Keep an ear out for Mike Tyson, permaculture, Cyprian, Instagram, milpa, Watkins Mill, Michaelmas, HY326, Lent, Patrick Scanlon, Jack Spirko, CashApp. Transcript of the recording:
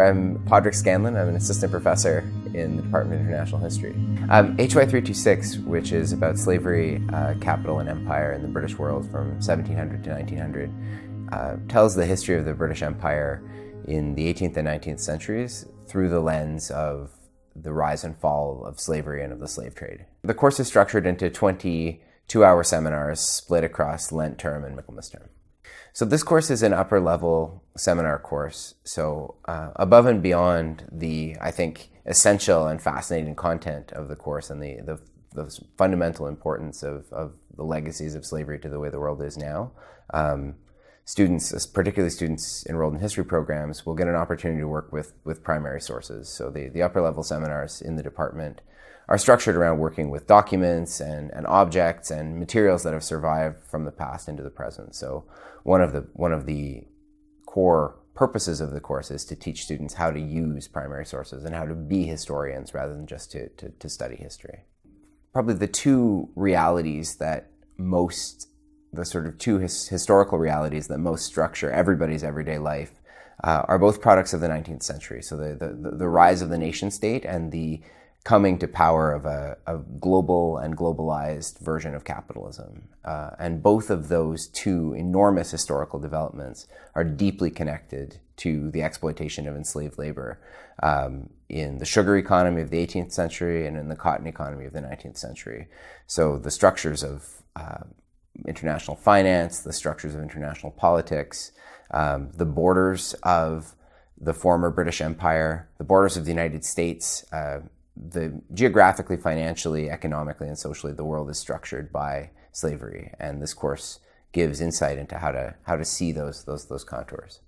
I'm Patrick Scanlon. I'm an assistant professor in the Department of International History. HY326, which is about slavery, capital, and empire in the British world from 1700 to 1900, tells the history of the British Empire in the 18th and 19th centuries through the lens of the rise and fall of slavery and of the slave trade. The course is structured into 20 two-hour seminars split across Lent term and Michaelmas term. So this course is an upper-level seminar course, so above and beyond the, I think, essential and fascinating content of the course and the fundamental importance of the legacies of slavery to the way the world is now, students, particularly students enrolled in history programs, will get an opportunity to work with primary sources. So the upper-level seminars in the department are structured around working with documents and objects and materials that have survived from the past into the present. So one of the core purposes of the course is to teach students how to use primary sources and how to be historians rather than just to study history. Probably the two realities that most historical realities that most structure everybody's everyday life are both products of the 19th century. So the rise of the nation state and the coming to power of a global and globalized version of capitalism. And both of those two enormous historical developments are deeply connected to the exploitation of enslaved labor in the sugar economy of the 18th century and in the cotton economy of the 19th century. So the structures of international finance, the structures of international politics, the borders of the former British Empire, the borders of the United States, the geographically, financially, economically, and socially, the world is structured by slavery, and this course gives insight into how to see those contours.